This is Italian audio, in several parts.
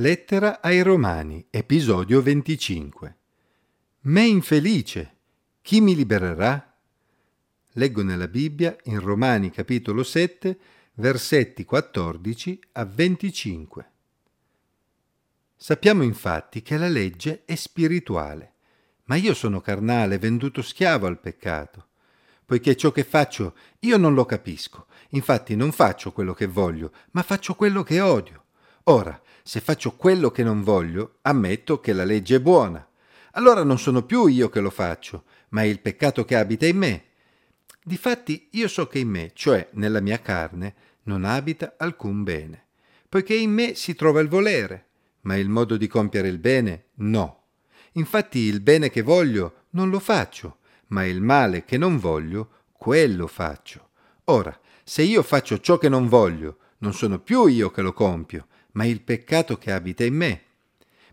Lettera ai Romani, episodio 25. Me infelice, chi mi libererà? Leggo nella Bibbia in Romani capitolo 7, versetti 14 a 25. Sappiamo infatti che la legge è spirituale, ma io sono carnale, venduto schiavo al peccato, poiché ciò che faccio io non lo capisco. Infatti non faccio quello che voglio, ma faccio quello che odio. Ora, se faccio quello che non voglio, ammetto che la legge è buona. Allora non sono più io che lo faccio, ma è il peccato che abita in me. Difatti io so che in me, cioè nella mia carne, non abita alcun bene, poiché in me si trova il volere, ma il modo di compiere il bene no. Infatti il bene che voglio non lo faccio, ma il male che non voglio, quello faccio. Ora, se io faccio ciò che non voglio, non sono più io che lo compio, ma il peccato che abita in me.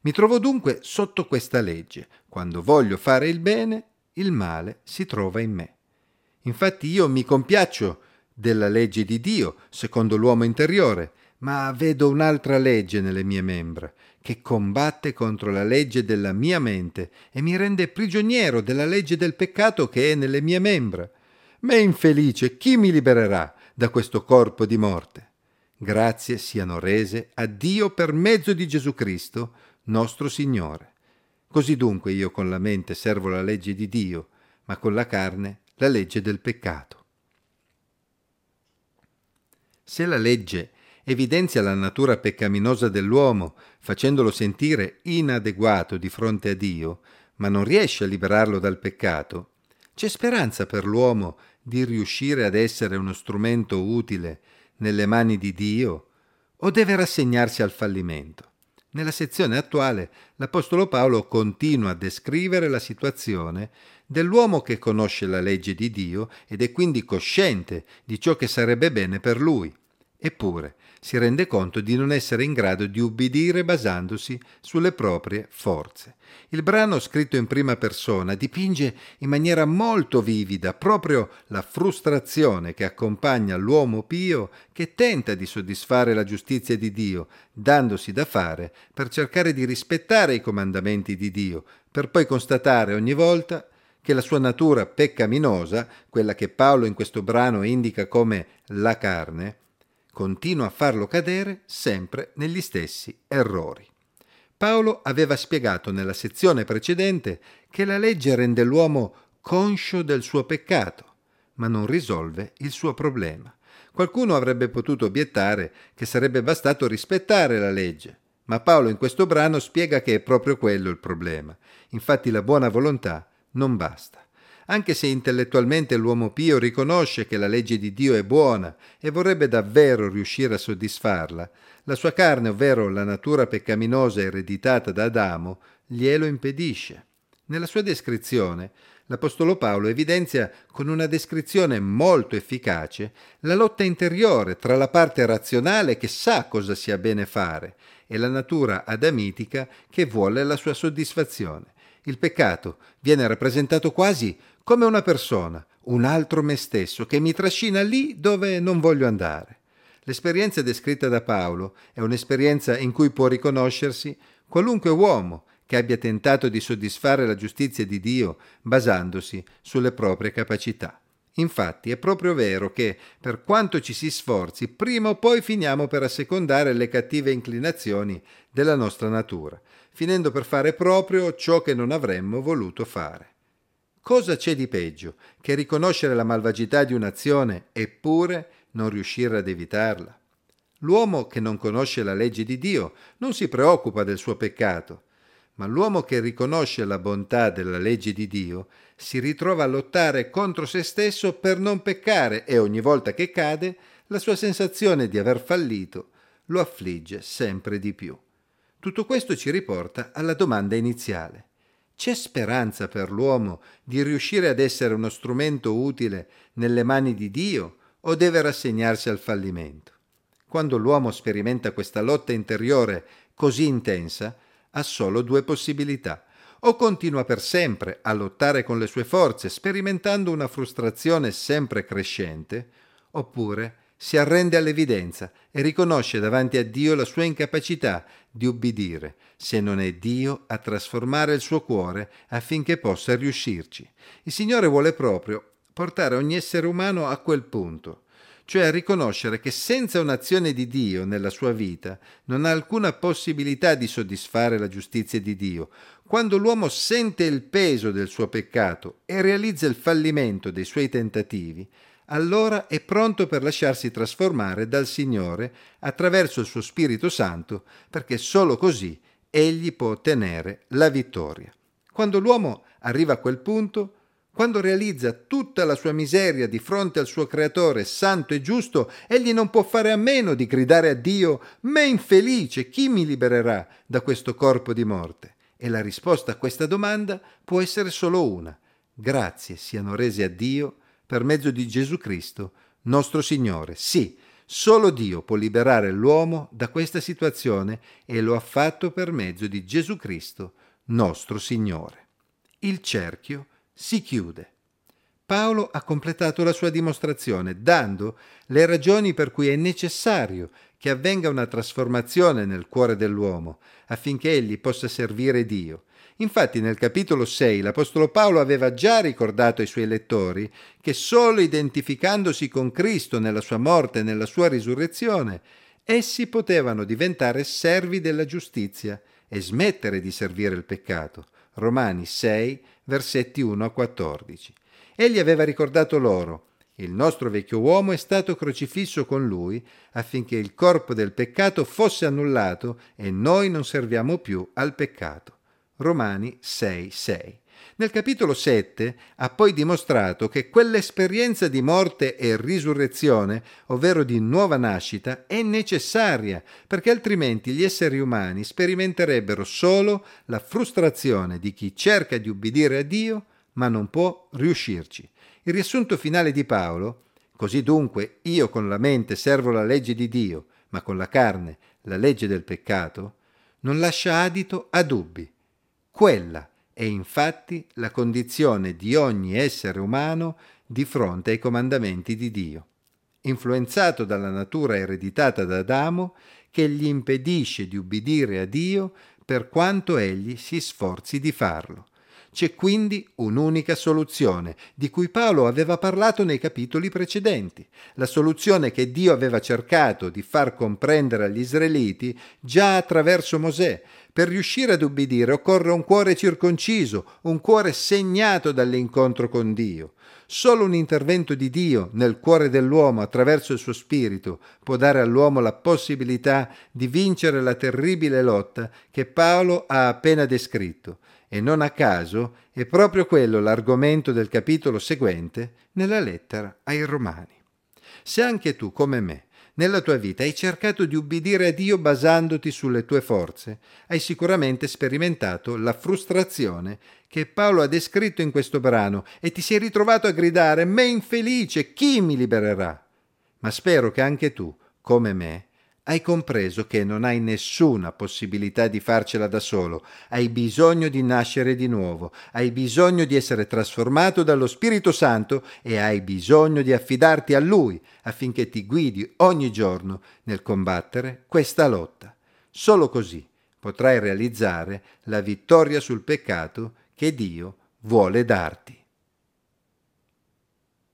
Mi trovo dunque sotto questa legge. Quando voglio fare il bene, il male si trova in me. Infatti io mi compiaccio della legge di Dio, secondo l'uomo interiore, ma vedo un'altra legge nelle mie membra, che combatte contro la legge della mia mente e mi rende prigioniero della legge del peccato che è nelle mie membra. Me infelice, chi mi libererà da questo corpo di morte? Grazie siano rese a Dio per mezzo di Gesù Cristo, nostro Signore. Così dunque io con la mente servo la legge di Dio, ma con la carne la legge del peccato. Se la legge evidenzia la natura peccaminosa dell'uomo, facendolo sentire inadeguato di fronte a Dio, ma non riesce a liberarlo dal peccato, c'è speranza per l'uomo di riuscire ad essere uno strumento utile nelle mani di Dio, o deve rassegnarsi al fallimento? Nella sezione attuale l'Apostolo Paolo continua a descrivere la situazione dell'uomo che conosce la legge di Dio ed è quindi cosciente di ciò che sarebbe bene per lui, eppure si rende conto di non essere in grado di ubbidire basandosi sulle proprie forze. Il brano scritto in prima persona dipinge in maniera molto vivida proprio la frustrazione che accompagna l'uomo pio che tenta di soddisfare la giustizia di Dio, dandosi da fare per cercare di rispettare i comandamenti di Dio, per poi constatare ogni volta che la sua natura peccaminosa, quella che Paolo in questo brano indica come la carne, continua a farlo cadere sempre negli stessi errori. Paolo aveva spiegato nella sezione precedente che la legge rende l'uomo conscio del suo peccato, ma non risolve il suo problema. Qualcuno avrebbe potuto obiettare che sarebbe bastato rispettare la legge, ma Paolo in questo brano spiega che è proprio quello il problema. Infatti la buona volontà non basta. Anche se intellettualmente l'uomo pio riconosce che la legge di Dio è buona e vorrebbe davvero riuscire a soddisfarla, la sua carne, ovvero la natura peccaminosa ereditata da Adamo, glielo impedisce. Nella sua descrizione, l'Apostolo Paolo evidenzia con una descrizione molto efficace la lotta interiore tra la parte razionale che sa cosa sia bene fare e la natura adamitica che vuole la sua soddisfazione. Il peccato viene rappresentato quasi come una persona, un altro me stesso, che mi trascina lì dove non voglio andare. L'esperienza descritta da Paolo è un'esperienza in cui può riconoscersi qualunque uomo che abbia tentato di soddisfare la giustizia di Dio basandosi sulle proprie capacità. Infatti è proprio vero che, per quanto ci si sforzi, prima o poi finiamo per assecondare le cattive inclinazioni della nostra natura, finendo per fare proprio ciò che non avremmo voluto fare. Cosa c'è di peggio che riconoscere la malvagità di un'azione eppure non riuscire ad evitarla? L'uomo che non conosce la legge di Dio non si preoccupa del suo peccato, ma l'uomo che riconosce la bontà della legge di Dio si ritrova a lottare contro se stesso per non peccare e ogni volta che cade la sua sensazione di aver fallito lo affligge sempre di più. Tutto questo ci riporta alla domanda iniziale. C'è speranza per l'uomo di riuscire ad essere uno strumento utile nelle mani di Dio o deve rassegnarsi al fallimento? Quando l'uomo sperimenta questa lotta interiore così intensa, ha solo due possibilità. O continua per sempre a lottare con le sue forze, sperimentando una frustrazione sempre crescente, oppure si arrende all'evidenza e riconosce davanti a Dio la sua incapacità di ubbidire, se non è Dio a trasformare il suo cuore affinché possa riuscirci. Il Signore vuole proprio portare ogni essere umano a quel punto, cioè a riconoscere che senza un'azione di Dio nella sua vita non ha alcuna possibilità di soddisfare la giustizia di Dio. Quando l'uomo sente il peso del suo peccato e realizza il fallimento dei suoi tentativi, allora è pronto per lasciarsi trasformare dal Signore attraverso il suo Spirito Santo, perché solo così egli può ottenere la vittoria. Quando l'uomo arriva a quel punto, quando realizza tutta la sua miseria di fronte al suo Creatore santo e giusto, egli non può fare a meno di gridare a Dio: «Me infelice, chi mi libererà da questo corpo di morte?» E la risposta a questa domanda può essere solo una: grazie siano rese a Dio per mezzo di Gesù Cristo, nostro Signore. Sì, solo Dio può liberare l'uomo da questa situazione e lo ha fatto per mezzo di Gesù Cristo, nostro Signore. Il cerchio si chiude. Paolo ha completato la sua dimostrazione dando le ragioni per cui è necessario che avvenga una trasformazione nel cuore dell'uomo affinché egli possa servire Dio. Infatti nel capitolo 6 l'Apostolo Paolo aveva già ricordato ai suoi lettori che solo identificandosi con Cristo nella sua morte e nella sua risurrezione, essi potevano diventare servi della giustizia e smettere di servire il peccato. Romani 6, versetti 1-14. Egli aveva ricordato loro: il nostro vecchio uomo è stato crocifisso con lui affinché il corpo del peccato fosse annullato e noi non serviamo più al peccato. Romani 6, 6. Nel capitolo 7 ha poi dimostrato che quell'esperienza di morte e risurrezione, ovvero di nuova nascita, è necessaria, perché altrimenti gli esseri umani sperimenterebbero solo la frustrazione di chi cerca di ubbidire a Dio ma non può riuscirci. Il riassunto finale di Paolo: «Così dunque io con la mente servo la legge di Dio, ma con la carne la legge del peccato», non lascia adito a dubbi. Quella è infatti la condizione di ogni essere umano di fronte ai comandamenti di Dio, influenzato dalla natura ereditata da Adamo, che gli impedisce di ubbidire a Dio per quanto egli si sforzi di farlo. C'è quindi un'unica soluzione, di cui Paolo aveva parlato nei capitoli precedenti, la soluzione che Dio aveva cercato di far comprendere agli israeliti già attraverso Mosè. Per riuscire ad ubbidire occorre un cuore circonciso, un cuore segnato dall'incontro con Dio. Solo un intervento di Dio nel cuore dell'uomo attraverso il suo spirito può dare all'uomo la possibilità di vincere la terribile lotta che Paolo ha appena descritto. E non a caso è proprio quello l'argomento del capitolo seguente nella lettera ai Romani. Se anche tu, come me, nella tua vita hai cercato di ubbidire a Dio basandoti sulle tue forze, hai sicuramente sperimentato la frustrazione che Paolo ha descritto in questo brano e ti sei ritrovato a gridare: «Me infelice, chi mi libererà?» Ma spero che anche tu, come me, hai compreso che non hai nessuna possibilità di farcela da solo, hai bisogno di nascere di nuovo, hai bisogno di essere trasformato dallo Spirito Santo e hai bisogno di affidarti a Lui affinché ti guidi ogni giorno nel combattere questa lotta. Solo così potrai realizzare la vittoria sul peccato che Dio vuole darti.